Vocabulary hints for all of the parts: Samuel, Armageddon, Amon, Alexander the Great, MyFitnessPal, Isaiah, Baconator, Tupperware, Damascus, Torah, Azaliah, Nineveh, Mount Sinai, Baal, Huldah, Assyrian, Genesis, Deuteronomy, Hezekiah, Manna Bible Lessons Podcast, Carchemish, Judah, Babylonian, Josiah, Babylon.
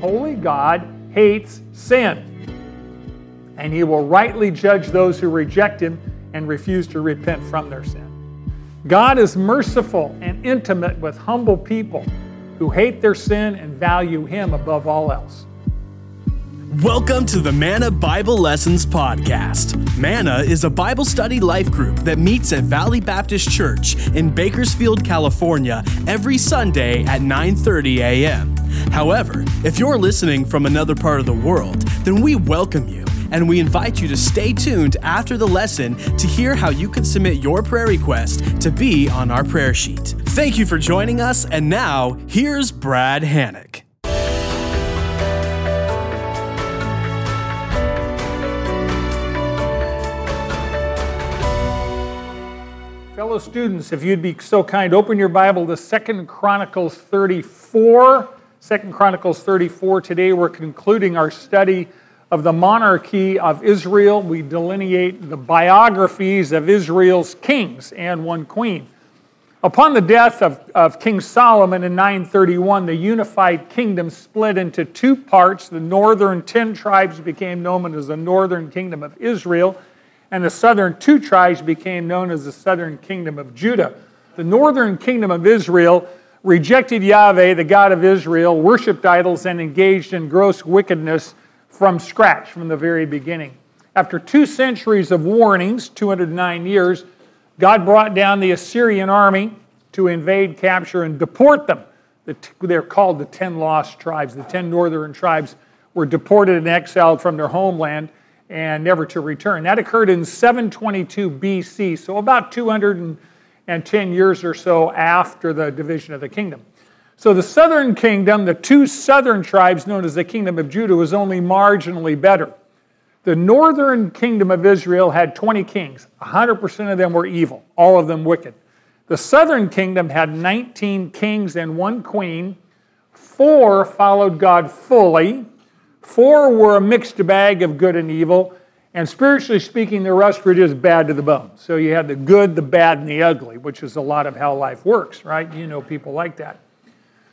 Holy God hates sin, and he will rightly judge those who reject him and refuse to repent from their sin. God is merciful and intimate with humble people who hate their sin and value him above all else. Welcome to the Manna Bible Lessons Podcast. Manna is a Bible study life group that meets at Valley Baptist Church in Bakersfield, California, every Sunday at 9:30 a.m. However, if you're listening from another part of the world, then we welcome you, and we invite you to stay tuned after the lesson to hear how you can submit your prayer request to be on our prayer sheet. Thank you for joining us, and now, here's Brad Hannock. Fellow students, if you'd be so kind, open your Bible to 2 Chronicles 34. 2 Chronicles 34, today we're concluding our study of the monarchy of Israel. We delineate the biographies of Israel's kings and one queen. Upon the death of King Solomon in 931, the unified kingdom split into two parts. The northern 10 tribes became known as the northern kingdom of Israel, and the southern 2 tribes became known as the southern kingdom of Judah. The northern kingdom of Israel rejected Yahweh, the God of Israel, worshipped idols, and engaged in gross wickedness from scratch, from the very beginning. After 2 centuries of warnings, 209 years, God brought down the Assyrian army to invade, capture, and deport them. They're called the 10 lost tribes. The 10 northern tribes were deported and exiled from their homeland and never to return. That occurred in 722 B.C., so about 210 years or so after the division of the kingdom. So the southern kingdom, the 2 southern tribes known as the kingdom of Judah, was only marginally better. The northern kingdom of Israel had 20 kings. 100% of them were evil, all of them wicked. The southern kingdom had 19 kings and 1 queen. 4 followed God fully. 4 were a mixed bag of good and evil, and spiritually speaking, the rest were just bad to the bone. So you had the good, the bad, and the ugly, which is a lot of how life works, right? You know people like that.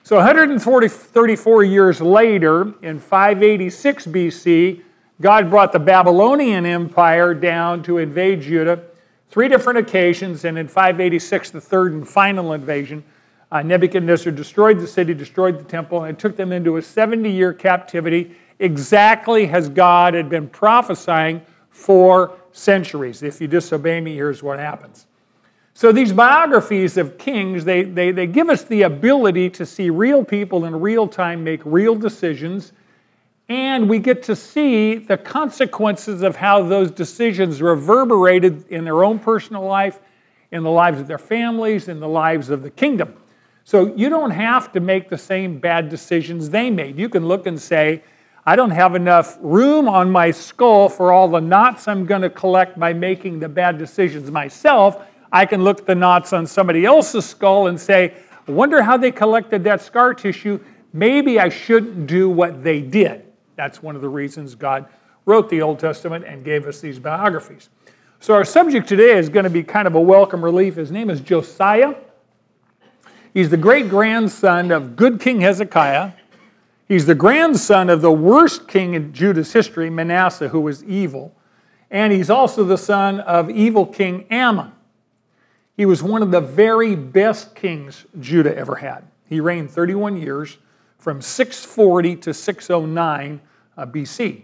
So 134 years later, in 586 BC, God brought the Babylonian Empire down to invade Judah 3 different occasions, and in 586, the 3rd and final invasion, Nebuchadnezzar destroyed the city, destroyed the temple, and took them into a 70-year captivity, exactly as God had been prophesying for centuries. If you disobey me, here's what happens. So these biographies of kings, they give us the ability to see real people in real time make real decisions, and we get to see the consequences of how those decisions reverberated in their own personal life, in the lives of their families, in the lives of the kingdom. So you don't have to make the same bad decisions they made. You can look and say, I don't have enough room on my skull for all the knots I'm going to collect by making the bad decisions myself. I can look at the knots on somebody else's skull and say, I wonder how they collected that scar tissue. Maybe I shouldn't do what they did. That's one of the reasons God wrote the Old Testament and gave us these biographies. So our subject today is going to be kind of a welcome relief. His name is Josiah. He's the great-grandson of good King Hezekiah. He's the grandson of the worst king in Judah's history, Manasseh, who was evil. And he's also the son of evil King Amon. He was one of the very best kings Judah ever had. He reigned 31 years from 640 to 609 BC.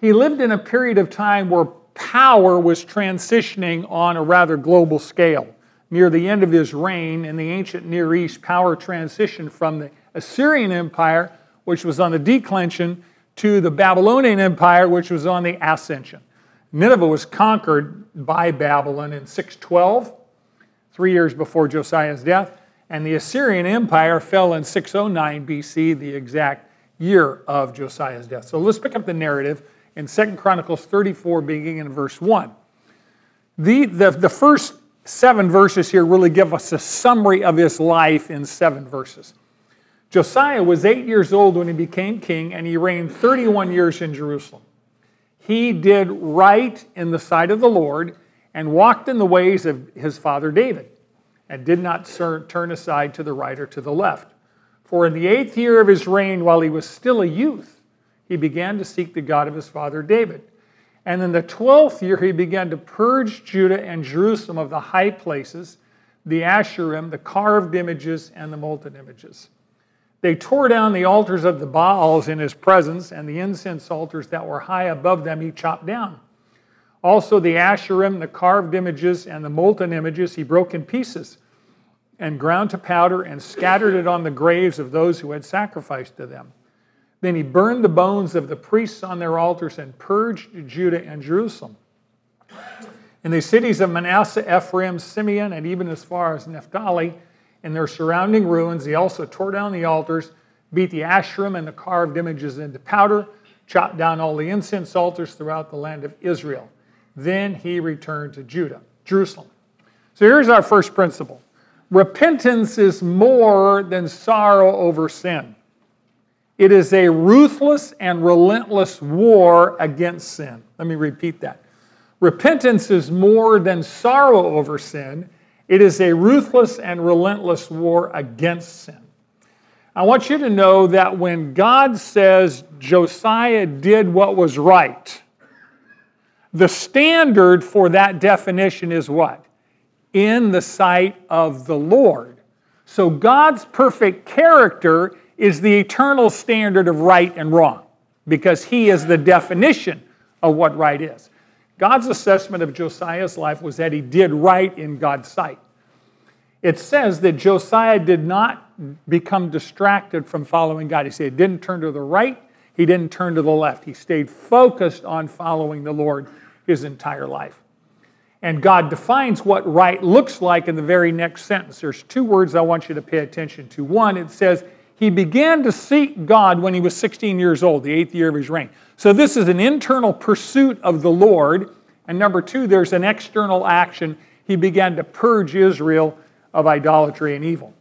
He lived in a period of time where power was transitioning on a rather global scale. Near the end of his reign in the ancient Near East, power transitioned from the Assyrian Empire, which was on the declension, to the Babylonian Empire, which was on the ascension. Nineveh was conquered by Babylon in 612, 3 years before Josiah's death, and the Assyrian Empire fell in 609 BC, the exact year of Josiah's death. So let's pick up the narrative in 2 Chronicles 34, beginning in verse 1. The first 7 verses here really give us a summary of his life in 7 verses. Josiah was 8 years old when he became king, and he reigned 31 years in Jerusalem. He did right in the sight of the Lord and walked in the ways of his father David and did not turn aside to the right or to the left. For in the 8th year of his reign, while he was still a youth, he began to seek the God of his father David. And in the 12th year, he began to purge Judah and Jerusalem of the high places, the Asherim, the carved images, and the molten images. They tore down the altars of the Baals in his presence, and the incense altars that were high above them he chopped down. Also the Asherim, the carved images, and the molten images he broke in pieces and ground to powder and scattered it on the graves of those who had sacrificed to them. Then he burned the bones of the priests on their altars and purged Judah and Jerusalem. In the cities of Manasseh, Ephraim, Simeon, and even as far as Naphtali, and their surrounding ruins, he also tore down the altars, beat the Asherim and the carved images into powder, chopped down all the incense altars throughout the land of Israel. Then he returned to Judah, Jerusalem. So here's our first principle. Repentance is more than sorrow over sin. It is a ruthless and relentless war against sin. Let me repeat that. Repentance is more than sorrow over sin. It is a ruthless and relentless war against sin. I want you to know that when God says Josiah did what was right, the standard for that definition is what? In the sight of the Lord. So God's perfect character is the eternal standard of right and wrong, because he is the definition of what right is. God's assessment of Josiah's life was that he did right in God's sight. It says that Josiah did not become distracted from following God. He said he didn't turn to the right, he didn't turn to the left. He stayed focused on following the Lord his entire life. And God defines what right looks like in the very next sentence. There's two words I want you to pay attention to. One, it says, he began to seek God when he was 16 years old, the 8th year of his reign. So this is an internal pursuit of the Lord. And number two, there's an external action. He began to purge Israel of idolatry and evil.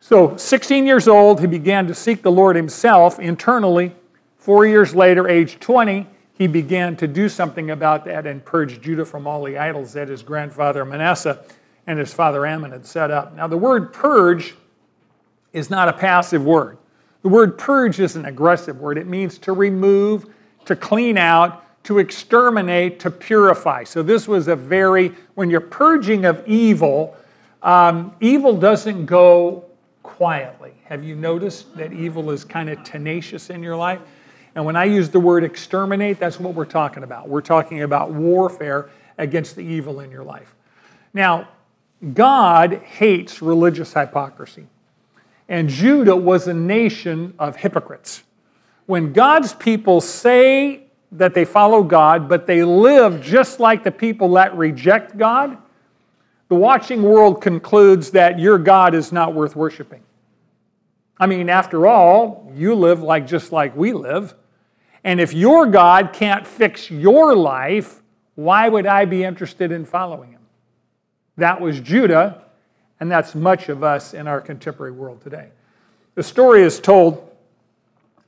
So 16 years old, he began to seek the Lord himself internally. 4 years later, age 20, he began to do something about that and purge Judah from all the idols that his grandfather Manasseh and his father Amon had set up. Now, the word purge is not a passive word. The word purge is an aggressive word. It means to remove, to clean out, to exterminate, to purify. So this was a very, when you're purging of evil, evil doesn't go quietly. Have you noticed that evil is kind of tenacious in your life? And when I use the word exterminate, that's what we're talking about. We're talking about warfare against the evil in your life. Now, God hates religious hypocrisy. And Judah was a nation of hypocrites. When God's people say that they follow God, but they live just like the people that reject God, the watching world concludes that your God is not worth worshiping. I mean, after all, you live like just like we live. And if your God can't fix your life, why would I be interested in following him? That was Judah, and that's much of us in our contemporary world today. The story is told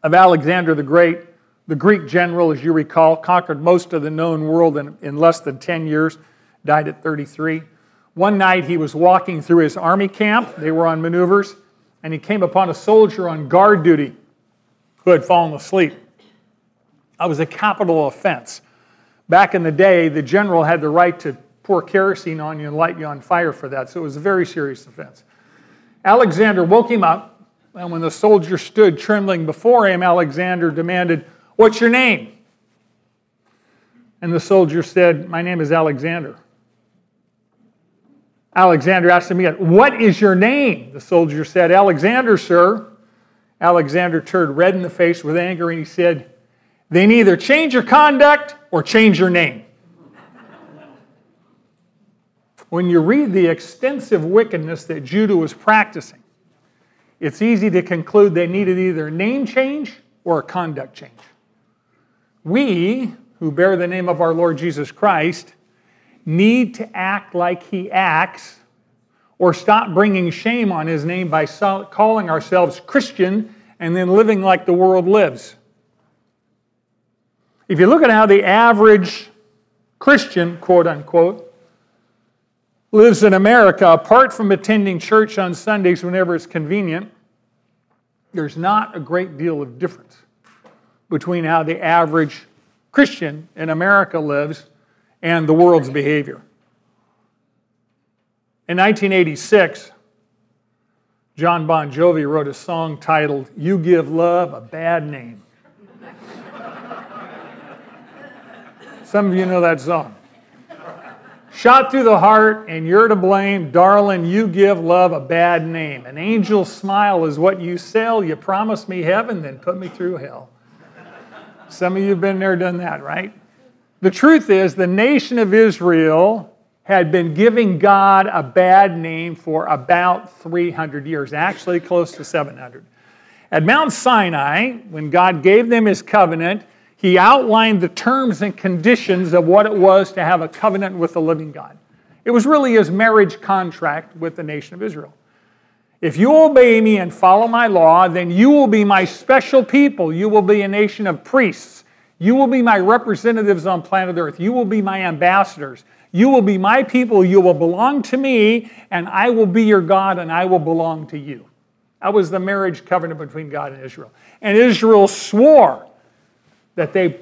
of Alexander the Great, the Greek general, as you recall, conquered most of the known world in less than 10 years, died at 33. One night he was walking through his army camp. They were on maneuvers, and he came upon a soldier on guard duty who had fallen asleep. That was a capital offense. Back in the day, the general had the right to pour kerosene on you and light you on fire for that, so it was a very serious offense. Alexander woke him up, and when the soldier stood trembling before him, Alexander demanded, "What's your name?" And the soldier said, "My name is Alexander." Alexander asked him again, "What is your name?" The soldier said, "Alexander, sir." Alexander turned red in the face with anger, and he said, "They neither change your conduct or change your name." When you read the extensive wickedness that Judah was practicing, it's easy to conclude they needed either a name change or a conduct change. We, who bear the name of our Lord Jesus Christ, need to act like he acts or stop bringing shame on his name by calling ourselves Christian and then living like the world lives. If you look at how the average Christian, quote unquote, lives in America, apart from attending church on Sundays whenever it's convenient, there's not a great deal of difference between how the average Christian in America lives and the world's behavior. In 1986, John Bon Jovi wrote a song titled, "You Give Love a Bad Name." Some of you know that song. Shot through the heart, and you're to blame. Darling, you give love a bad name. An angel's smile is what you sell. You promised me heaven, then put me through hell. Some of you have been there, done that, right? The truth is, the nation of Israel had been giving God a bad name for about 300 years, actually close to 700. At Mount Sinai, when God gave them his covenant, he outlined the terms and conditions of what it was to have a covenant with the living God. It was really his marriage contract with the nation of Israel. If you obey me and follow my law, then you will be my special people. You will be a nation of priests. You will be my representatives on planet Earth. You will be my ambassadors. You will be my people. You will belong to me, and I will be your God, and I will belong to you. That was the marriage covenant between God and Israel. And Israel swore that they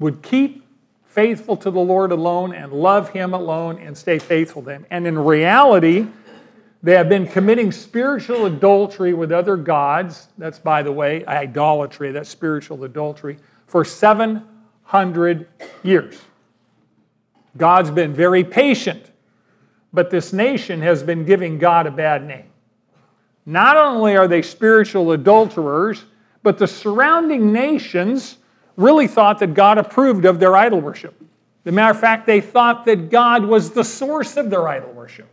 would keep faithful to the Lord alone and love him alone and stay faithful to him. And in reality, they have been committing spiritual adultery with other gods. That's, by the way, idolatry. That's spiritual adultery for 700 years. God's been very patient, but this nation has been giving God a bad name. Not only are they spiritual adulterers, but the surrounding nations really thought that God approved of their idol worship. As a matter of fact, they thought that God was the source of their idol worship.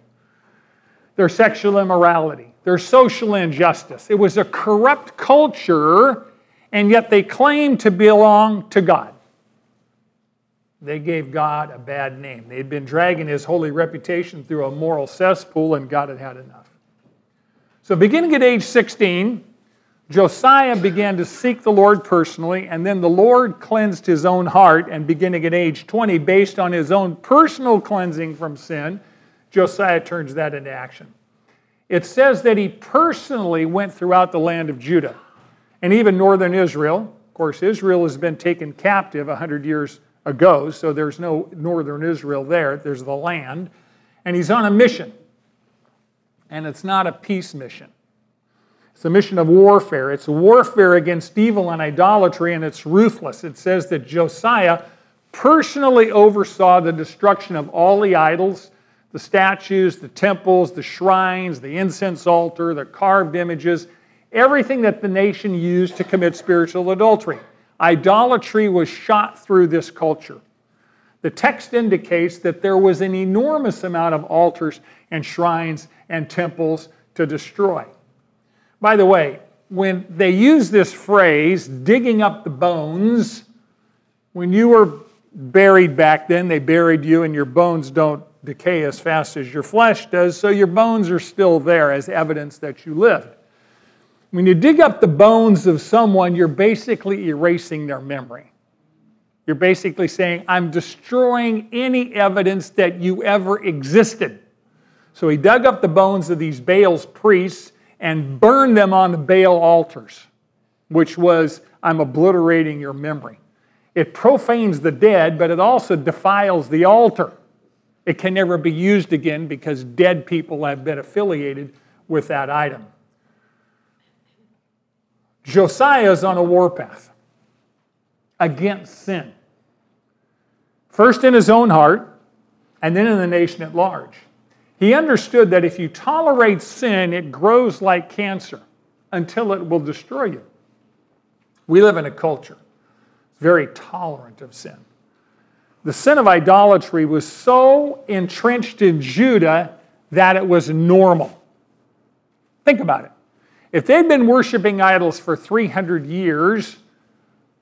Their sexual immorality, their social injustice. It was a corrupt culture, and yet they claimed to belong to God. They gave God a bad name. They had been dragging his holy reputation through a moral cesspool, and God had had enough. So beginning at age 16, Josiah began to seek the Lord personally, and then the Lord cleansed his own heart, and beginning at age 20, based on his own personal cleansing from sin, Josiah turns that into action. It says that he personally went throughout the land of Judah, and even northern Israel. Of course, Israel has been taken captive 100 years ago, so there's no northern Israel there. There's the land, and he's on a mission, and it's not a peace mission. It's a mission of warfare. It's warfare against evil and idolatry, and it's ruthless. It says that Josiah personally oversaw the destruction of all the idols, the statues, the temples, the shrines, the incense altar, the carved images, everything that the nation used to commit spiritual adultery. Idolatry was shot through this culture. The text indicates that there was an enormous amount of altars and shrines and temples to destroy. By the way, when they use this phrase, digging up the bones, when you were buried back then, they buried you and your bones don't decay as fast as your flesh does, so your bones are still there as evidence that you lived. When you dig up the bones of someone, you're basically erasing their memory. You're basically saying, I'm destroying any evidence that you ever existed. So he dug up the bones of these Baal's priests and burn them on the Baal altars, which was, I'm obliterating your memory. It profanes the dead, but it also defiles the altar. It can never be used again because dead people have been affiliated with that item. Josiah is on a warpath against sin. First in his own heart, and then in the nation at large. He understood that if you tolerate sin, it grows like cancer until it will destroy you. We live in a culture very tolerant of sin. The sin of idolatry was so entrenched in Judah that it was normal. Think about it. If they'd been worshiping idols for 300 years,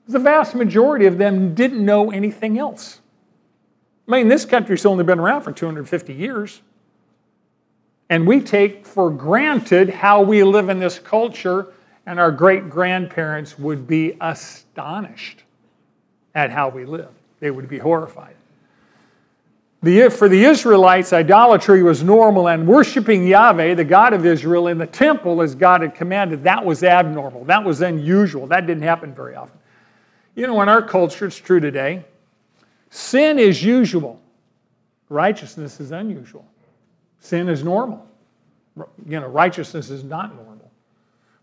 the vast majority of them didn't know anything else. I mean, this country's only been around for 250 years. And we take for granted how we live in this culture, and our great-grandparents would be astonished at how we live. They would be horrified. For the Israelites, idolatry was normal, and worshiping Yahweh, the God of Israel, in the temple as God had commanded, that was abnormal. That was unusual. That didn't happen very often. You know, in our culture, it's true today, sin is usual. Righteousness is unusual. Sin is normal. You know, righteousness is not normal.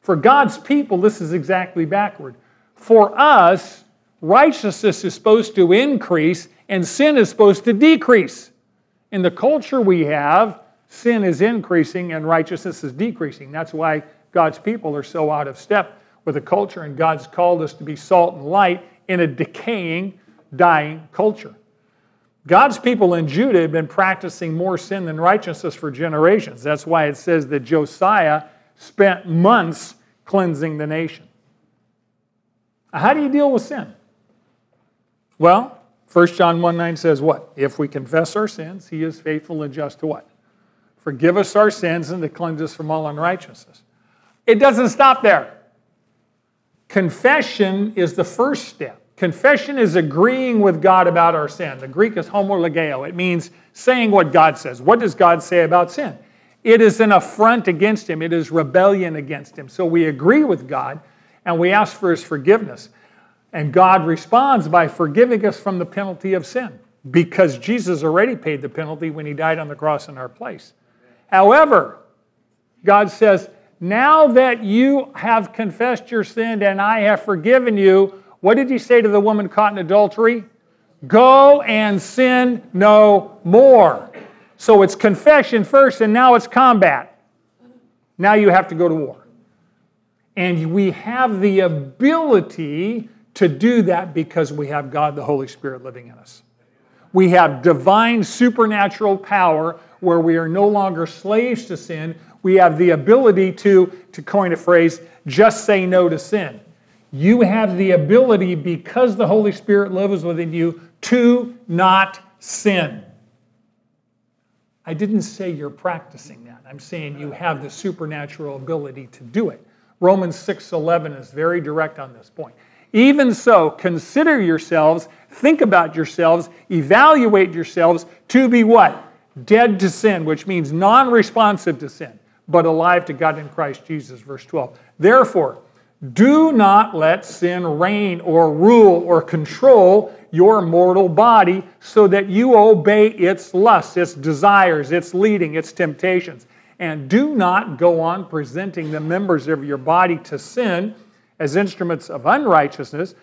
For God's people, this is exactly backward. For us, righteousness is supposed to increase and sin is supposed to decrease. In the culture we have, sin is increasing and righteousness is decreasing. That's why God's people are so out of step with the culture, and God's called us to be salt and light in a decaying, dying culture. God's people in Judah have been practicing more sin than righteousness for generations. That's why it says that Josiah spent months cleansing the nation. How do you deal with sin? Well, 1 John 1:9 says what? If we confess our sins, he is faithful and just to what? Forgive us our sins and to cleanse us from all unrighteousness. It doesn't stop there. Confession is the first step. Confession is agreeing with God about our sin. The Greek is homologeo. It means saying what God says. What does God say about sin? It is an affront against him. It is rebellion against him. So we agree with God and we ask for his forgiveness. And God responds by forgiving us from the penalty of sin, because Jesus already paid the penalty when he died on the cross in our place. However, God says, now that you have confessed your sin and I have forgiven you, what did he say to the woman caught in adultery? Go and sin no more. So it's confession first, and now it's combat. Now you have to go to war. And we have the ability to do that because we have God the Holy Spirit living in us. We have divine supernatural power where we are no longer slaves to sin. We have the ability to coin a phrase, just say no to sin. You have the ability, because the Holy Spirit lives within you, to not sin. I didn't say you're practicing that. I'm saying you have the supernatural ability to do it. Romans 6:11 is very direct on this point. Even so, consider yourselves, think about yourselves, evaluate yourselves to be what? Dead to sin, which means non-responsive to sin, but alive to God in Christ Jesus, verse 12. Therefore, do not let sin reign or rule or control your mortal body so that you obey its lusts, its desires, its leading, its temptations. And do not go on presenting the members of your body to sin as instruments of unrighteousness,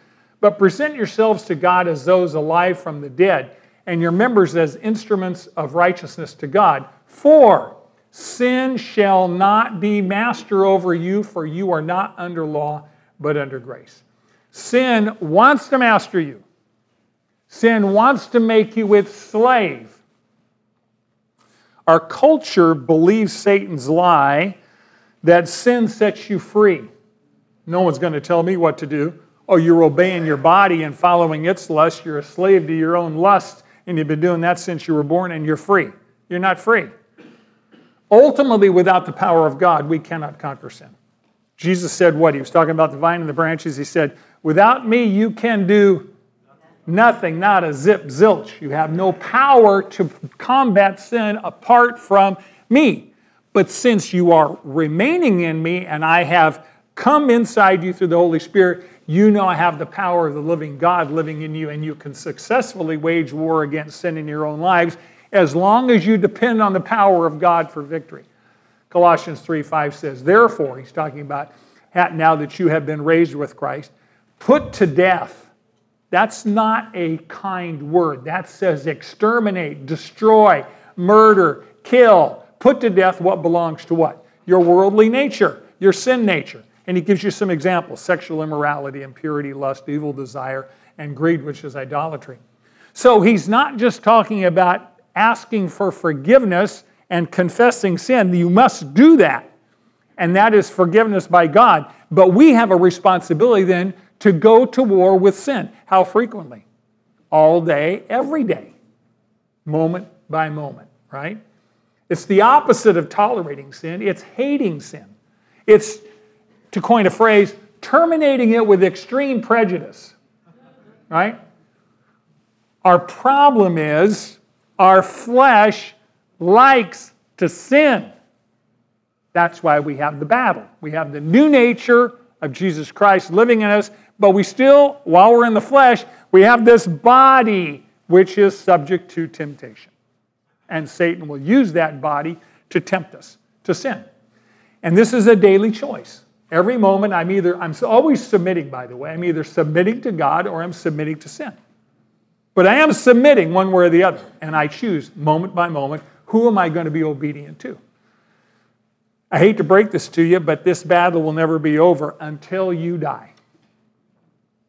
but present yourselves to God as those alive from the dead, and your members as instruments of righteousness to God. For sin shall not be master over you, for you are not under law, but under grace. Sin wants to master you. Sin wants to make you its slave. Our culture believes Satan's lie that sin sets you free. No one's going to tell me what to do. Oh, you're obeying your body and following its lust. You're a slave to your own lust, and you've been doing that since you were born, and you're free. You're not free. Ultimately, without the power of God, we cannot conquer sin. Jesus said what? He was talking about the vine and the branches. He said, without me, you can do nothing, not a zip zilch. You have no power to combat sin apart from me. But since you are remaining in me and I have come inside you through the Holy Spirit, you know I have the power of the living God living in you, and you can successfully wage war against sin in your own lives, as long as you depend on the power of God for victory. Colossians 3:5 says, therefore, he's talking about now that you have been raised with Christ, put to death. That's not a kind word. That says exterminate, destroy, murder, kill. Put to death what belongs to what? Your worldly nature, your sin nature. And he gives you some examples: sexual immorality, impurity, lust, evil desire, and greed, which is idolatry. So he's not just talking about asking for forgiveness and confessing sin. You must do that. And that is forgiveness by God. But we have a responsibility then to go to war with sin. How frequently? All day, every day. Moment by moment, right? It's the opposite of tolerating sin. It's hating sin. It's, to coin a phrase, terminating it with extreme prejudice, right? Our problem is Our flesh likes to sin. That's why we have the battle. We have the new nature of Jesus Christ living in us, but we still, while we're in the flesh, we have this body which is subject to temptation. And Satan will use that body to tempt us to sin. And this is a daily choice. Every moment I'm always submitting, by the way. I'm either submitting to God or I'm submitting to sin. But I am submitting one way or the other. And I choose moment by moment, who am I going to be obedient to? I hate to break this to you, but this battle will never be over until you die.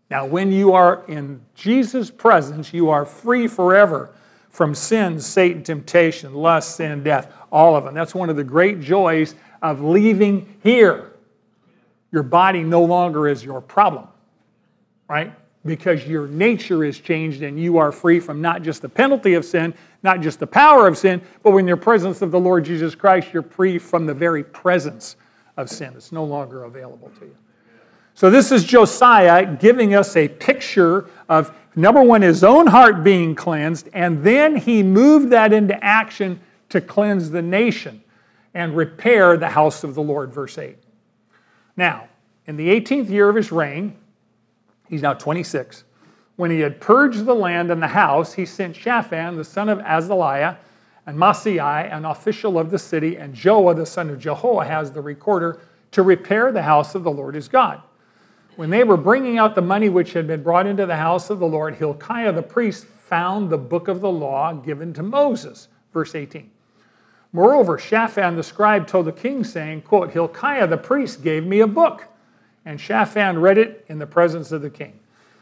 Now, when you are in Jesus' presence, you are free forever from sin, Satan, temptation, lust, sin, death, all of them. That's one of the great joys of leaving here. Your body no longer is your problem, right? Because your nature is changed and you are free from not just the penalty of sin, not just the power of sin, but when you're in the presence of the Lord Jesus Christ, you're free from the very presence of sin. It's no longer available to you. So this is Josiah giving us a picture of, number one, his own heart being cleansed, and then he moved that into action to cleanse the nation and repair the house of the Lord, verse 8. Now, in the 18th year of his reign, he's now 26. When he had purged the land and the house, he sent Shaphan, the son of Azaliah, and Maaseiah, an official of the city, and Joah, the son of Jehoahaz, the recorder, to repair the house of the Lord his God. When they were bringing out the money which had been brought into the house of the Lord, Hilkiah the priest found the book of the law given to Moses, verse 18. Moreover, Shaphan the scribe told the king, saying, quote, Hilkiah the priest gave me a book. And Shaphan read it in the presence of the king.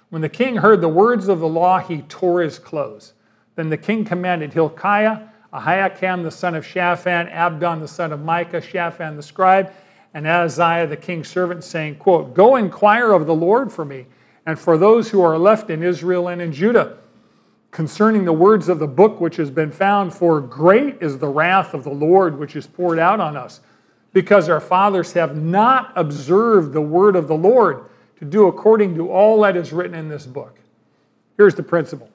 When the king heard the words of the law, he tore his clothes. Then the king commanded Hilkiah, Ahiakim the son of Shaphan, Abdon the son of Micah, Shaphan the scribe, and Ahaziah the king's servant, saying, quote, go inquire of the Lord for me and for those who are left in Israel and in Judah, concerning the words of the book which has been found, for great is the wrath of the Lord which is poured out on us, because our fathers have not observed the word of the Lord to do according to all that is written in this book. Here's the principle.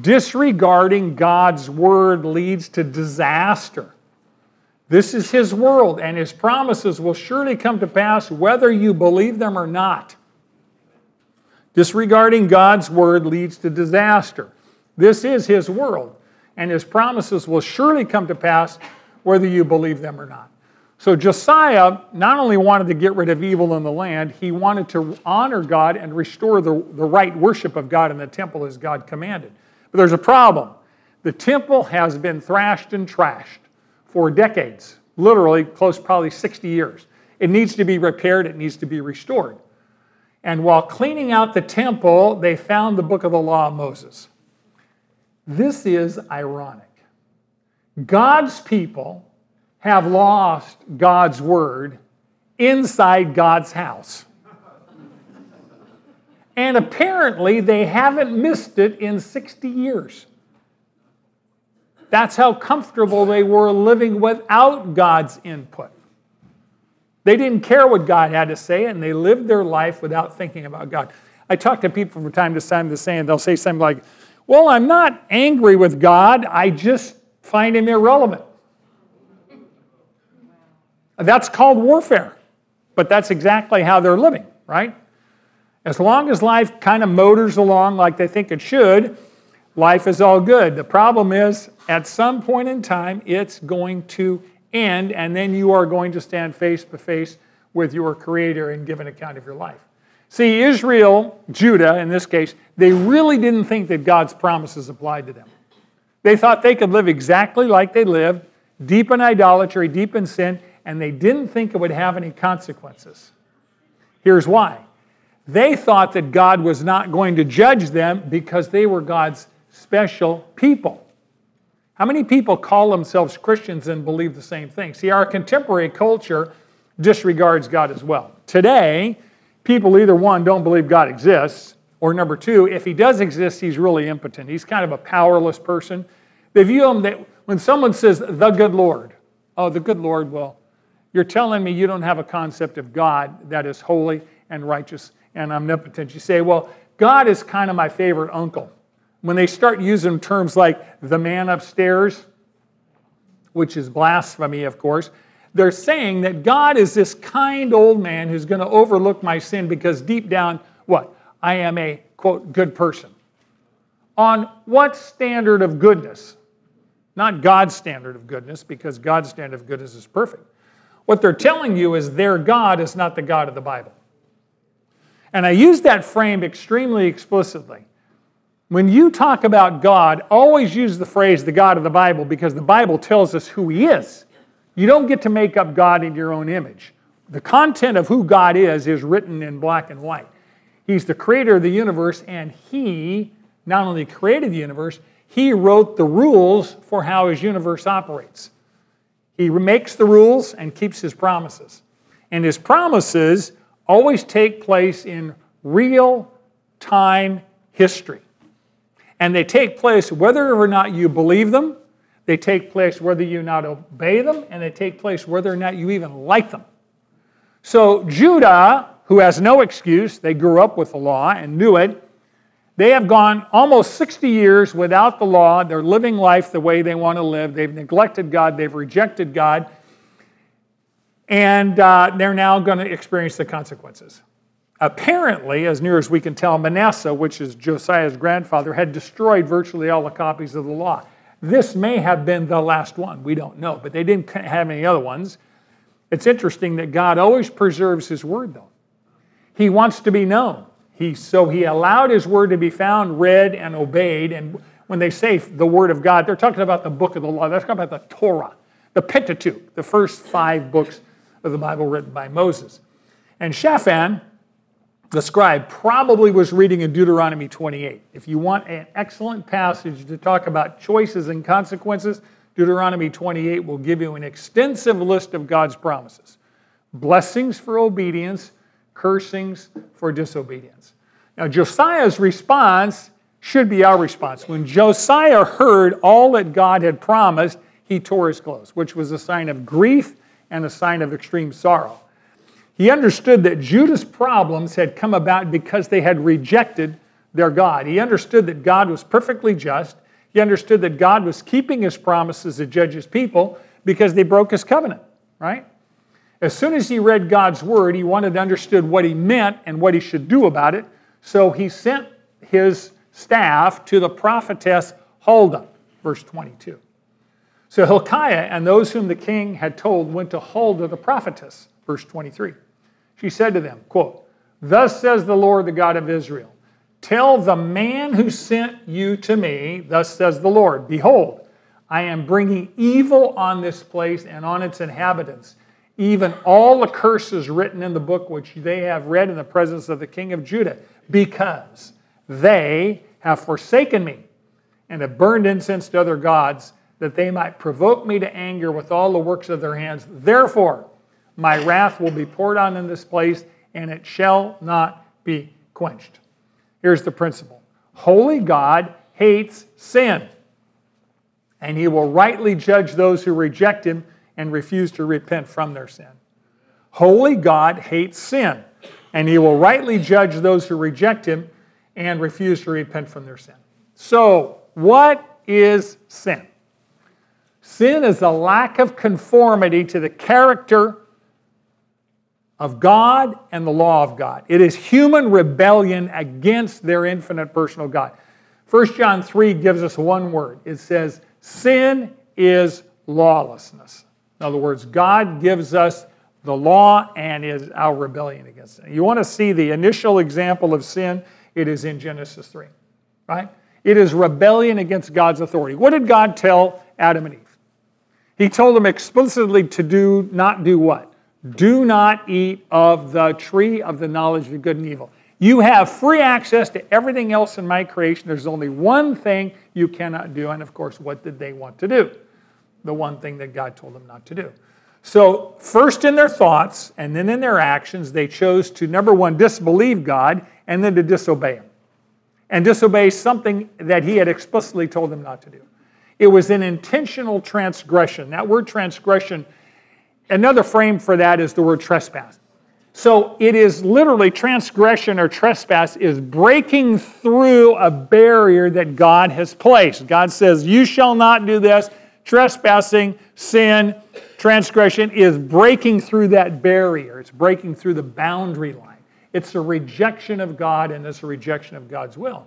Disregarding God's word leads to disaster. This is his world, and his promises will surely come to pass whether you believe them or not. Disregarding God's word leads to disaster. This is his world, and his promises will surely come to pass whether you believe them or not. So Josiah not only wanted to get rid of evil in the land, he wanted to honor God and restore the right worship of God in the temple as God commanded. But there's a problem. The temple has been thrashed and trashed for decades, literally close probably 60 years. It needs to be repaired. It needs to be restored. And while cleaning out the temple, they found the book of the law of Moses. This is ironic. God's people have lost God's word inside God's house. And apparently they haven't missed it in 60 years. That's how comfortable they were living without God's input. They didn't care what God had to say, and they lived their life without thinking about God. I talk to people from time to time, they'll say something like, well, I'm not angry with God, I just find him irrelevant. That's called warfare, but that's exactly how they're living, right? As long as life kind of motors along like they think it should, life is all good. The problem is, at some point in time, it's going to end, and then you are going to stand face to face with your Creator and give an account of your life. See, Israel, Judah, in this case, they really didn't think that God's promises applied to them. They thought they could live exactly like they lived, deep in idolatry, deep in sin, and they didn't think it would have any consequences. Here's why. They thought that God was not going to judge them because they were God's special people. How many people call themselves Christians and believe the same thing? See, our contemporary culture disregards God as well. Today, people either one, don't believe God exists, or number two, if he does exist, he's really impotent. He's kind of a powerless person. They view him that when someone says, the good Lord, oh, the good Lord, well, you're telling me you don't have a concept of God that is holy and righteous and omnipotent. You say, well, God is kind of my favorite uncle. when they start using terms like the man upstairs, which is blasphemy, of course, they're saying that God is this kind old man who's going to overlook my sin because deep down, what? I am a, quote, good person. On what standard of goodness? Not God's standard of goodness, because God's standard of goodness is perfect. What they're telling you is their God is not the God of the Bible. And I use that frame extremely explicitly. When you talk about God, always use the phrase the God of the Bible, because the Bible tells us who He is. You don't get to make up God in your own image. The content of who God is written in black and white. He's the creator of the universe, and He not only created the universe, He wrote the rules for how His universe operates. He makes the rules and keeps His promises. And His promises always take place in real-time history. And they take place whether or not you believe them, they take place whether you not obey them, and they take place whether or not you even like them. So Judah, who has no excuse, they grew up with the law and knew it, they have gone almost 60 years without the law. They're living life the way they want to live. They've neglected God. They've rejected God. And they're now going to experience the consequences. Apparently, as near as we can tell, Manasseh, which is Josiah's grandfather, had destroyed virtually all the copies of the law. This may have been the last one. We don't know, but they didn't have any other ones. It's interesting that God always preserves His word, though. He wants to be known. So He allowed His word to be found, read, and obeyed. And when they say the word of God, they're talking about the book of the law. They're talking about the Torah, the Pentateuch, the first 5 books of the Bible written by Moses. And Shaphan, the scribe, probably was reading in Deuteronomy 28. If you want an excellent passage to talk about choices and consequences, Deuteronomy 28 will give you an extensive list of God's promises. Blessings for obedience, cursings for disobedience. Now, Josiah's response should be our response. When Josiah heard all that God had promised, he tore his clothes, which was a sign of grief and a sign of extreme sorrow. He understood that Judah's problems had come about because they had rejected their God. He understood that God was perfectly just. He understood that God was keeping His promises to judge His people because they broke His covenant, right? As soon as he read God's word, he wanted to understand what He meant and what he should do about it. So he sent his staff to the prophetess Huldah, verse 22. So Hilkiah and those whom the king had told went to Huldah the prophetess, verse 23. She said to them, quote, "Thus says the Lord, the God of Israel, tell the man who sent you to me, thus says the Lord, behold, I am bringing evil on this place and on its inhabitants, even all the curses written in the book which they have read in the presence of the king of Judah, because they have forsaken me and have burned incense to other gods, that they might provoke me to anger with all the works of their hands. Therefore, my wrath will be poured out in this place, and it shall not be quenched." Here's the principle. Holy God hates sin, and He will rightly judge those who reject Him and refuse to repent from their sin. Holy God hates sin, and He will rightly judge those who reject Him and refuse to repent from their sin. So, what is sin? Sin is a lack of conformity to the character of God and the law of God. It is human rebellion against their infinite personal God. 1 John 3 gives us one word. It says, sin is lawlessness. In other words, God gives us the law and is our rebellion against it. You want to see the initial example of sin? It is in Genesis 3, right? It is rebellion against God's authority. What did God tell Adam and Eve? He told them explicitly to do not do what? Do not eat of the tree of the knowledge of good and evil. You have free access to everything else in my creation. There's only one thing you cannot do. And of course, what did they want to do? The one thing that God told them not to do. So first in their thoughts and then in their actions, they chose to, number one, disbelieve God and then to disobey Him. And disobey something that He had explicitly told them not to do. It was an intentional transgression. That word transgression, another frame for that is the word trespass. So it is literally transgression or trespass is breaking through a barrier that God has placed. God says, you shall not do this. Trespassing, sin, transgression is breaking through that barrier. It's breaking through the boundary line. It's a rejection of God, and it's a rejection of God's will.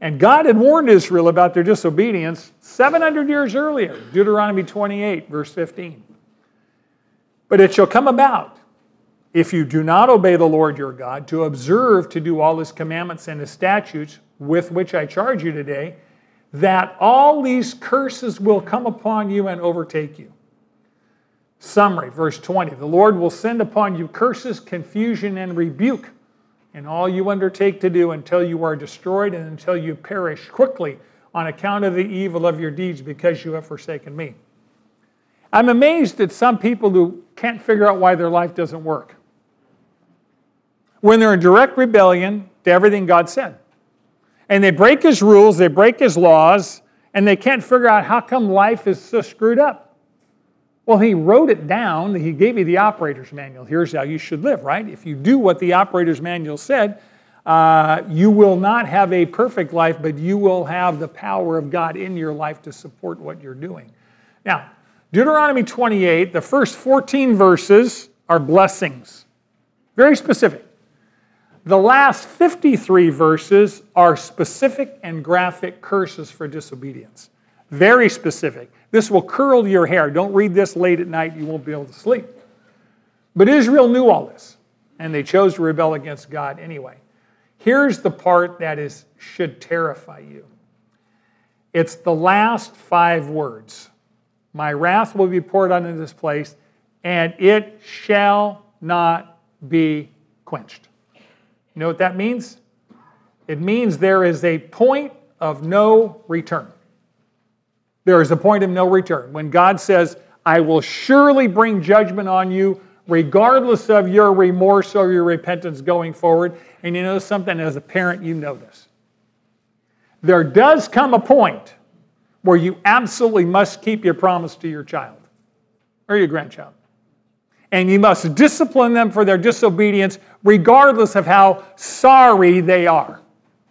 And God had warned Israel about their disobedience 700 years earlier, Deuteronomy 28, verse 15. But it shall come about, if you do not obey the Lord your God, to observe to do all his commandments and his statutes, with which I charge you today, that all these curses will come upon you and overtake you. Summary, verse 20. The Lord will send upon you curses, confusion, and rebuke, and all you undertake to do until you are destroyed and until you perish quickly on account of the evil of your deeds, because you have forsaken me. I'm amazed at some people who can't figure out why their life doesn't work when they're in direct rebellion to everything God said. And they break his rules, they break his laws, and they can't figure out how come life is so screwed up. Well, he wrote it down. He gave you the operator's manual. Here's how you should live, right? If you do what the operator's manual said, you will not have a perfect life, but you will have the power of God in your life to support what you're doing. Now, Deuteronomy 28, the first 14 verses are blessings. Very specific. The last 53 verses are specific and graphic curses for disobedience. Very specific. This will curl your hair. Don't read this late at night. You won't be able to sleep. But Israel knew all this, and they chose to rebel against God anyway. Here's the part that should terrify you. It's the last 5 words. My wrath will be poured onto this place, and it shall not be quenched. You know what that means? It means there is a point of no return. There is a point of no return. When God says, I will surely bring judgment on you, regardless of your remorse or your repentance going forward. And you know something, as a parent, you know this. There does come a point where you absolutely must keep your promise to your child or your grandchild. And you must discipline them for their disobedience, regardless of how sorry they are.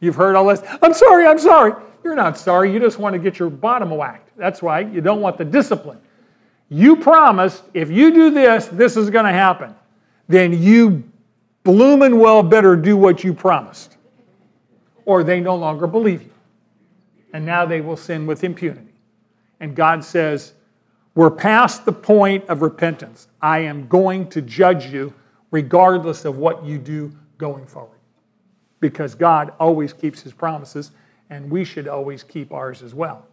You've heard all this, I'm sorry, I'm sorry. You're not sorry, you just want to get your bottom whacked. That's why you don't want the discipline. You promised, if you do this, this is going to happen. Then you bloomin' well better do what you promised, or they no longer believe you. And now they will sin with impunity. And God says, we're past the point of repentance. I am going to judge you regardless of what you do going forward. Because God always keeps his promises, and we should always keep ours as well.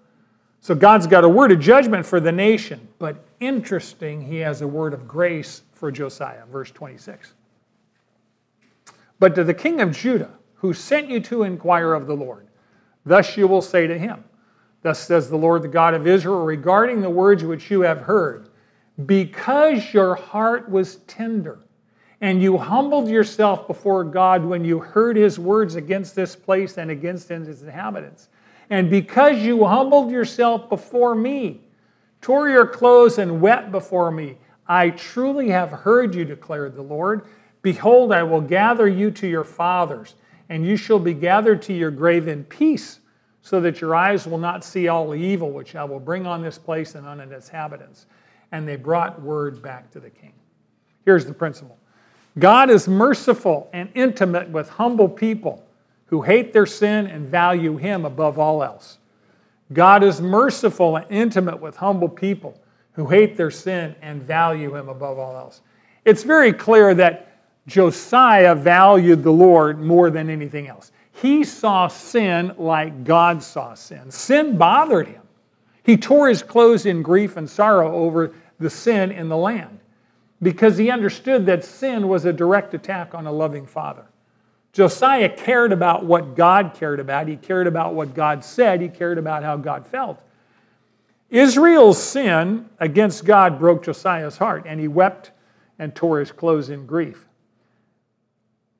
So God's got a word of judgment for the nation, but interesting, he has a word of grace for Josiah, verse 26. But to the king of Judah, who sent you to inquire of the Lord, thus you will say to him, thus says the Lord, the God of Israel, regarding the words which you have heard, because your heart was tender, and you humbled yourself before God when you heard his words against this place and against its inhabitants, and because you humbled yourself before me, tore your clothes and wept before me, I truly have heard you, declared the Lord. Behold, I will gather you to your fathers, and you shall be gathered to your grave in peace, so that your eyes will not see all the evil which I will bring on this place and on its inhabitants. And they brought word back to the king. Here's the principle. God is merciful and intimate with humble people who hate their sin and value him above all else. God is merciful and intimate with humble people who hate their sin and value him above all else. It's very clear that Josiah valued the Lord more than anything else. He saw sin like God saw sin. Sin bothered him. He tore his clothes in grief and sorrow over the sin in the land because he understood that sin was a direct attack on a loving father. Josiah cared about what God cared about. He cared about what God said. He cared about how God felt. Israel's sin against God broke Josiah's heart, and he wept and tore his clothes in grief.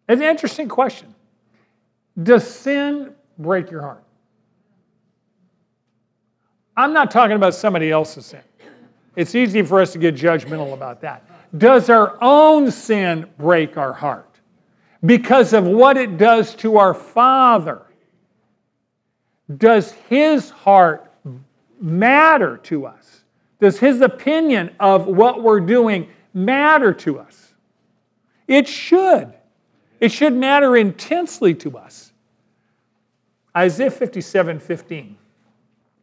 It's an interesting question. Does sin break your heart? I'm not talking about somebody else's sin. It's easy for us to get judgmental about that. does our own sin break our heart because of what it does to our Father? Does His heart matter to us? Does His opinion of what we're doing matter to us? It should. It should matter intensely to us. Isaiah 57:15.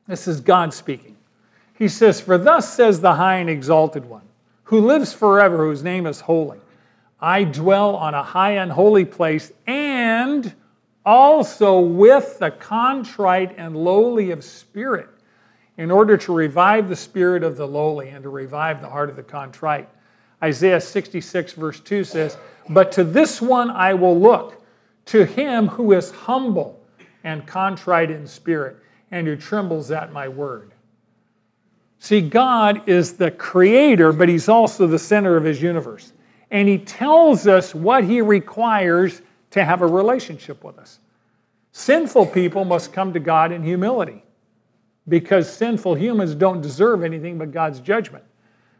This is God speaking. He says, "For thus says the high and exalted one, who lives forever, whose name is holy. I dwell on a high and holy place, and also with the contrite and lowly of spirit, in order to revive the spirit of the lowly and to revive the heart of the contrite." Isaiah 66 verse 2 says, "But to this one I will look, to him who is humble and contrite in spirit, and who trembles at my word." See, God is the creator, but He's also the center of His universe. And He tells us what He requires to have a relationship with us. Sinful people must come to God in humility because sinful humans don't deserve anything but God's judgment.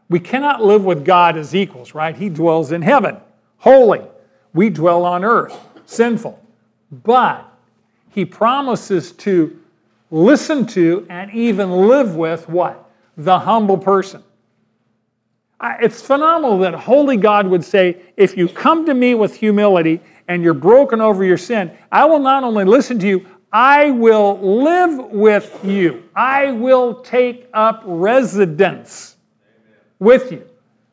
We cannot live with God as equals, right? He dwells in heaven, holy. We dwell on earth, sinful. But He promises to listen to and even live with what? The humble person. It's phenomenal that holy God would say, if you come to me with humility and you're broken over your sin, I will not only listen to you, I will live with you. I will take up residence with you,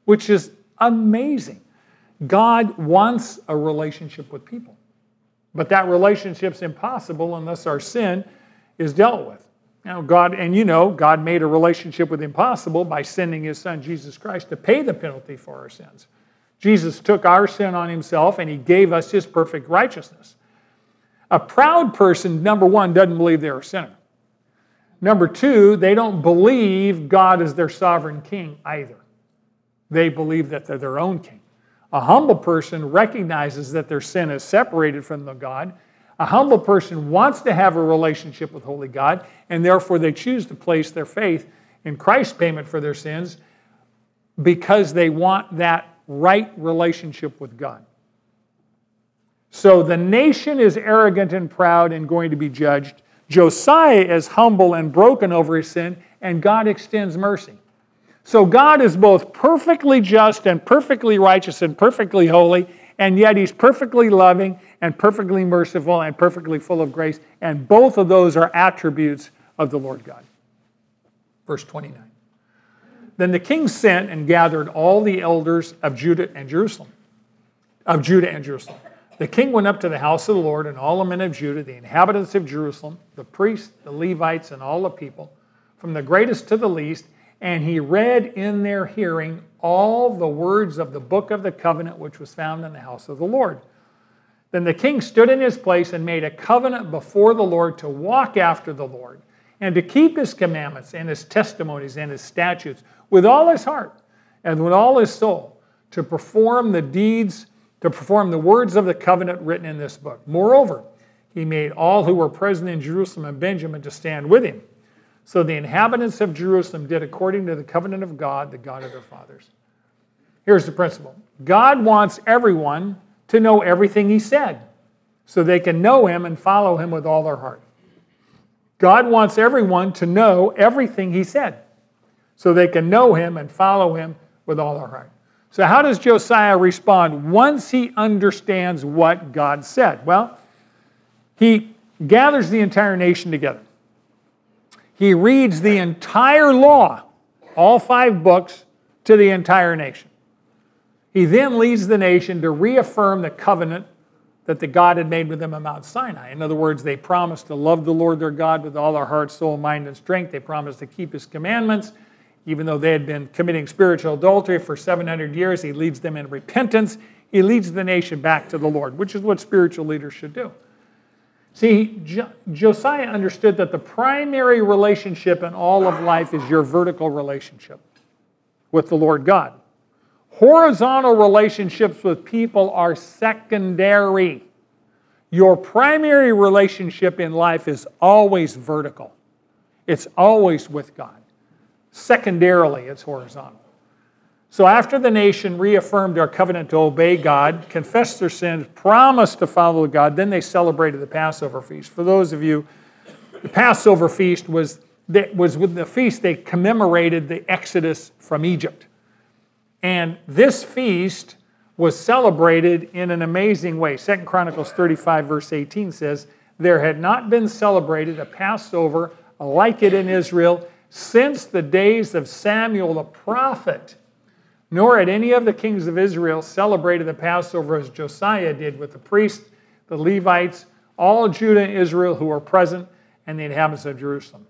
which is amazing. God wants a relationship with people, but that relationship's impossible unless our sin is dealt with. Now, God made a relationship with the impossible by sending His Son, Jesus Christ, to pay the penalty for our sins. Jesus took our sin on Himself, and He gave us His perfect righteousness. A proud person, number one, doesn't believe they're a sinner. Number two, they don't believe God is their sovereign king either. They believe that they're their own king. A humble person recognizes that their sin is separated from the God. A humble person wants to have a relationship with holy God, and therefore they choose to place their faith in Christ's payment for their sins because they want that right relationship with God. So the nation is arrogant and proud and going to be judged. Josiah is humble and broken over his sin, and God extends mercy. So God is both perfectly just and perfectly righteous and perfectly holy, and yet He's perfectly loving and perfectly merciful and perfectly full of grace. And both of those are attributes of the Lord God. Verse 29. Then the king sent and gathered all the elders of Judah and Jerusalem. The king went up to the house of the Lord, and all the men of Judah, the inhabitants of Jerusalem, the priests, the Levites, and all the people, from the greatest to the least, and he read in their hearing all the words of the book of the covenant which was found in the house of the Lord. Then the king stood in his place and made a covenant before the Lord to walk after the Lord and to keep His commandments and His testimonies and His statutes with all his heart and with all his soul, to perform the deeds, to perform the words of the covenant written in this book. Moreover, he made all who were present in Jerusalem and Benjamin to stand with him. So the inhabitants of Jerusalem did according to the covenant of God, the God of their fathers. Here's the principle. God wants everyone to know everything He said so they can know Him and follow Him with all their heart. God wants everyone to know everything He said so they can know Him and follow Him with all their heart. So how does Josiah respond once he understands what God said? Well, he gathers the entire nation together. He reads the entire law, all 5 books, to the entire nation. He then leads the nation to reaffirm the covenant that the God had made with them at Mount Sinai. In other words, they promised to love the Lord their God with all their heart, soul, mind, and strength. They promised to keep His commandments. Even though they had been committing spiritual adultery for 700 years, He leads them in repentance. He leads the nation back to the Lord, which is what spiritual leaders should do. See, Josiah understood that the primary relationship in all of life is your vertical relationship with the Lord God. Horizontal relationships with people are secondary. Your primary relationship in life is always vertical. It's always with God. Secondarily, it's horizontal. So after the nation reaffirmed their covenant to obey God, confessed their sins, promised to follow God, then they celebrated the Passover feast. For those of you, the Passover feast was with the feast they commemorated the exodus from Egypt. And this feast was celebrated in an amazing way. 2 Chronicles 35, verse 18 says, "There had not been celebrated a Passover like it in Israel since the days of Samuel the prophet, nor had any of the kings of Israel celebrated the Passover as Josiah did with the priests, the Levites, all Judah and Israel who were present, and the inhabitants of Jerusalem."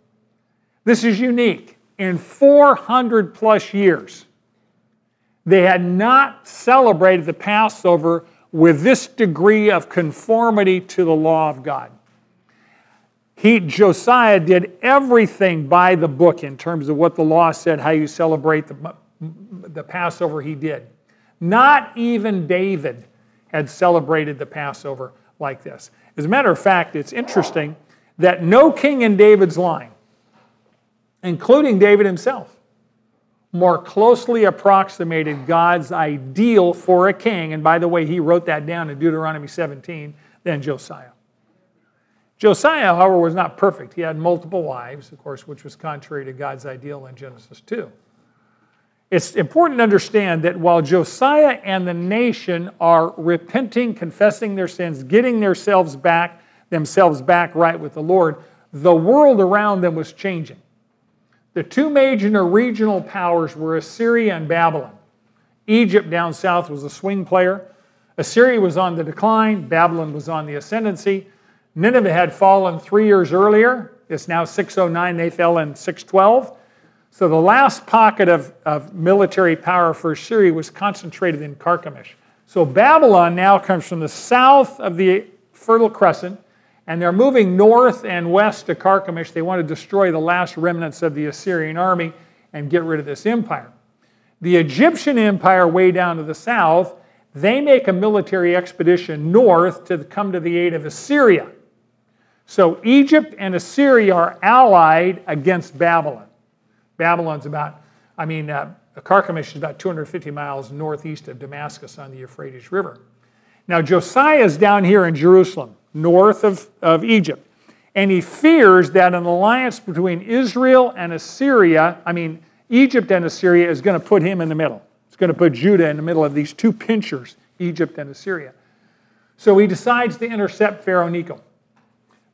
This is unique. In 400 plus years, they had not celebrated the Passover with this degree of conformity to the law of God. Josiah did everything by the book in terms of what the law said, how you celebrate the Passover he did. Not even David had celebrated the Passover like this. As a matter of fact, it's interesting that no king in David's line, including David himself, more closely approximated God's ideal for a king. And by the way, he wrote that down in Deuteronomy 17 than Josiah. Josiah, however, was not perfect. He had multiple wives, of course, which was contrary to God's ideal in Genesis 2. It's important to understand that while Josiah and the nation are repenting, confessing their sins, getting themselves back right with the Lord, the world around them was changing. The two major regional powers were Assyria and Babylon. Egypt down south was a swing player. Assyria was on the decline. Babylon was on the ascendancy. Nineveh had fallen 3 years earlier. It's now 609. They fell in 612. So the last pocket of military power for Assyria was concentrated in Carchemish. So Babylon now comes from the south of the Fertile Crescent, and they're moving north and west to Carchemish. They want to destroy the last remnants of the Assyrian army and get rid of this empire. The Egyptian empire way down to the south, they make a military expedition north to come to the aid of Assyria. So Egypt and Assyria are allied against Babylon. Carchemish is about 250 miles northeast of Damascus on the Euphrates River. Now Josiah is down here in Jerusalem, north of Egypt. And he fears that an alliance between Egypt and Assyria is going to put him in the middle. It's going to put Judah in the middle of these two pinchers, Egypt and Assyria. So he decides to intercept Pharaoh Necho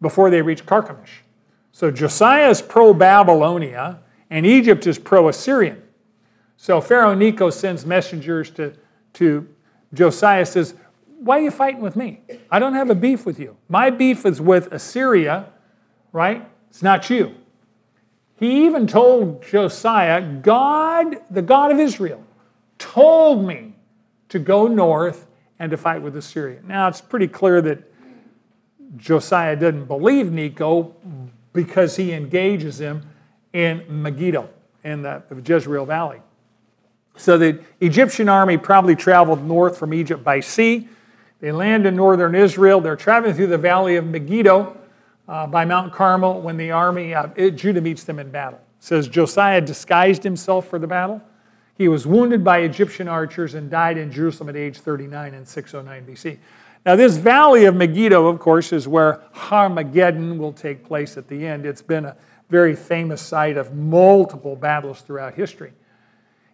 before they reach Carchemish. So Josiah is pro-Babylonia and Egypt is pro-Assyrian. So Pharaoh Necho sends messengers to Josiah, says, "Why are you fighting with me? I don't have a beef with you. My beef is with Assyria, right? It's not you." He even told Josiah, "God, the God of Israel, told me to go north and to fight with Assyria." Now, it's pretty clear that Josiah didn't believe Necho because he engages him in Megiddo, in the Jezreel Valley. So the Egyptian army probably traveled north from Egypt by sea. They land in northern Israel. They're traveling through the valley of Megiddo by Mount Carmel when the army of Judah meets them in battle. It says Josiah disguised himself for the battle. He was wounded by Egyptian archers and died in Jerusalem at age 39 in 609 BC. Now this valley of Megiddo, of course, is where Armageddon will take place at the end. It's been a very famous site of multiple battles throughout history.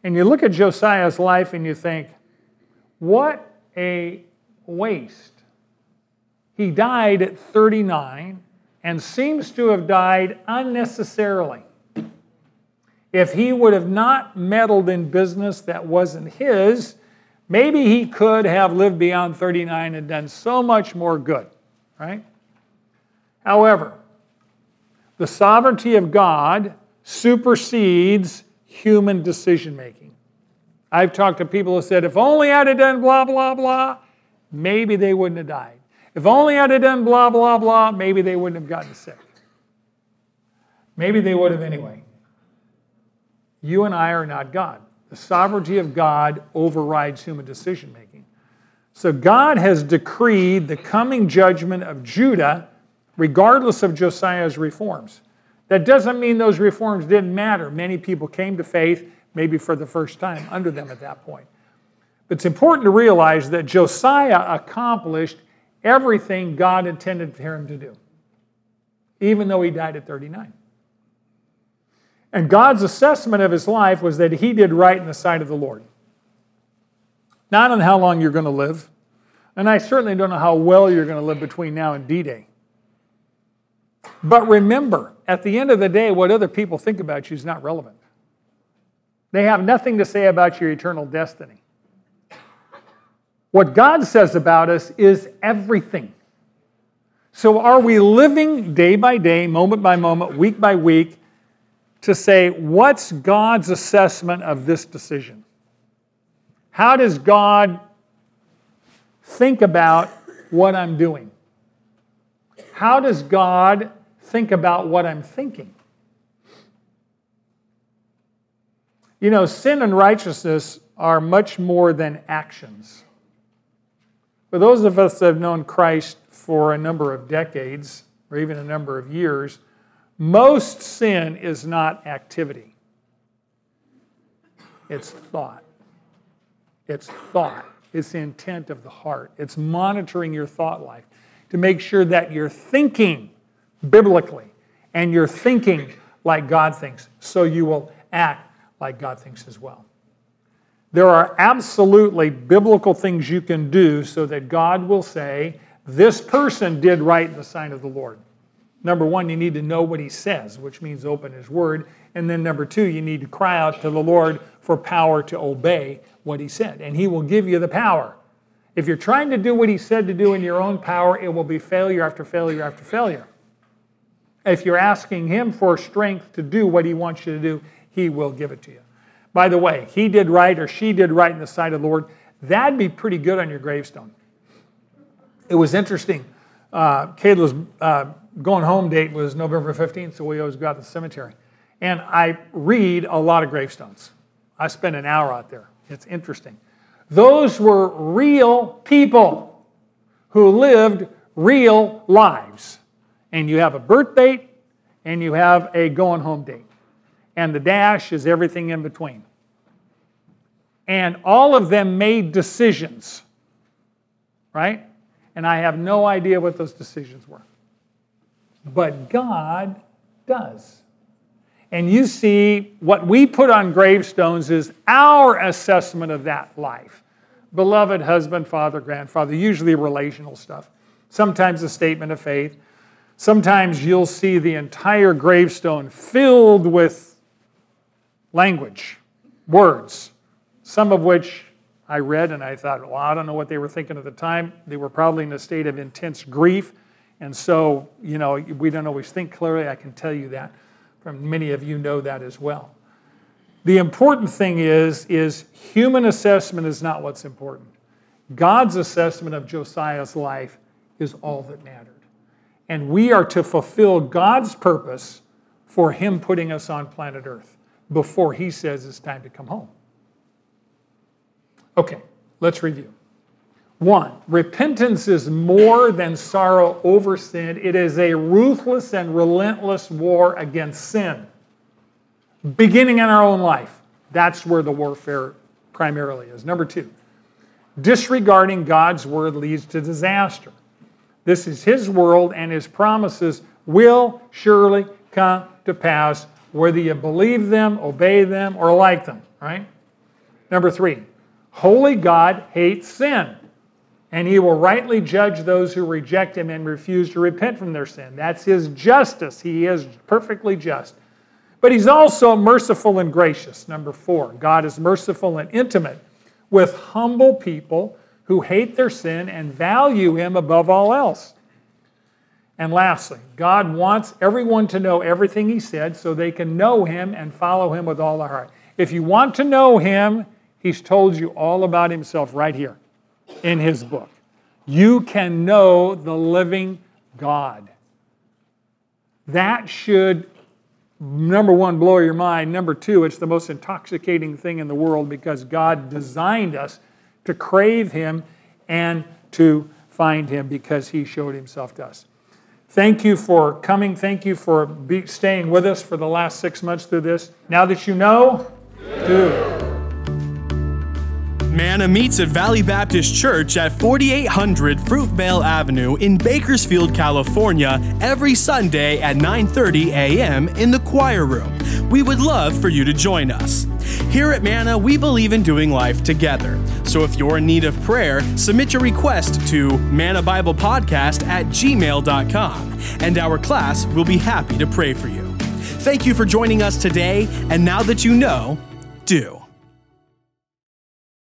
And you look at Josiah's life and you think, what a waste. He died at 39 and seems to have died unnecessarily. If he would have not meddled in business that wasn't his, maybe he could have lived beyond 39 and done so much more good, right? However, the sovereignty of God supersedes human decision making. I've talked to people who said, "If only I'd have done blah, blah, blah," maybe they wouldn't have died. "If only I'd have done blah, blah, blah," maybe they wouldn't have gotten sick. Maybe they would have anyway. You and I are not God. The sovereignty of God overrides human decision making. So God has decreed the coming judgment of Judah regardless of Josiah's reforms. That doesn't mean those reforms didn't matter. Many people came to faith. maybe for the first time under them at that point. But it's important to realize that Josiah accomplished everything God intended for him to do, even though he died at 39. And God's assessment of his life was that he did right in the sight of the Lord. Now, I don't know how long you're going to live, and I certainly don't know how well you're going to live between now and D-Day. But remember, at the end of the day, what other people think about you is not relevant. They have nothing to say about your eternal destiny. What God says about us is everything. So are we living day by day, moment by moment, week by week, to say, what's God's assessment of this decision? How does God think about what I'm doing? How does God think about what I'm thinking? You know, sin and righteousness are much more than actions. For those of us that have known Christ for a number of decades, or even a number of years, most sin is not activity. It's thought. It's thought. It's the intent of the heart. It's monitoring your thought life to make sure that you're thinking biblically and you're thinking like God thinks, so you will act like God thinks as well. There are absolutely biblical things you can do so that God will say, this person did right in the sight of the Lord. Number one, you need to know what he says, which means open his word. And then number two, you need to cry out to the Lord for power to obey what he said. And he will give you the power. If you're trying to do what he said to do in your own power, it will be failure after failure after failure. If you're asking him for strength to do what he wants you to do, he will give it to you. By the way, he did right or she did right in the sight of the Lord. That'd be pretty good on your gravestone. It was interesting. Caleb's going home date was November 15th, so we always go out to the cemetery. And I read a lot of gravestones. I spend an hour out there. It's interesting. Those were real people who lived real lives. And you have a birth date, and you have a going home date. And the dash is everything in between. And all of them made decisions, right? And I have no idea what those decisions were. But God does. And you see, what we put on gravestones is our assessment of that life. Beloved, husband, father, grandfather, usually relational stuff. Sometimes a statement of faith. Sometimes you'll see the entire gravestone filled with language, words, some of which I read and I thought, well, I don't know what they were thinking at the time. They were probably in a state of intense grief. And so, you know, we don't always think clearly. I can tell you that. Many of you know that as well. The important thing is human assessment is not what's important. God's assessment of Josiah's life is all that mattered. And we are to fulfill God's purpose for him putting us on planet Earth before he says it's time to come home. Okay, let's review. 1, repentance is more than sorrow over sin. It is a ruthless and relentless war against sin, beginning in our own life. That's where the warfare primarily is. Number 2, disregarding God's word leads to disaster. This is his world, and his promises will surely come to pass, whether you believe them, obey them, or like them, right? Number 3, holy God hates sin, and he will rightly judge those who reject him and refuse to repent from their sin. That's his justice. He is perfectly just. But he's also merciful and gracious. Number 4, God is merciful and intimate with humble people who hate their sin and value him above all else. And lastly, God wants everyone to know everything he said so they can know him and follow him with all their heart. If you want to know him, he's told you all about himself right here in his book. You can know the living God. That should, number 1, blow your mind. Number 2, it's the most intoxicating thing in the world because God designed us to crave him and to find him because he showed himself to us. Thank you for coming. Thank you for staying with us for the last 6 months through this. Now that you know... Manna meets at Valley Baptist Church at 4800 Fruitvale Avenue in Bakersfield, California, every Sunday at 9:30 a.m. in the choir room. We would love for you to join us. Here at Manna, we believe in doing life together. So if you're in need of prayer, submit your request to mannabiblepodcast@gmail.com, and our class will be happy to pray for you. Thank you for joining us today, and now that you know, do.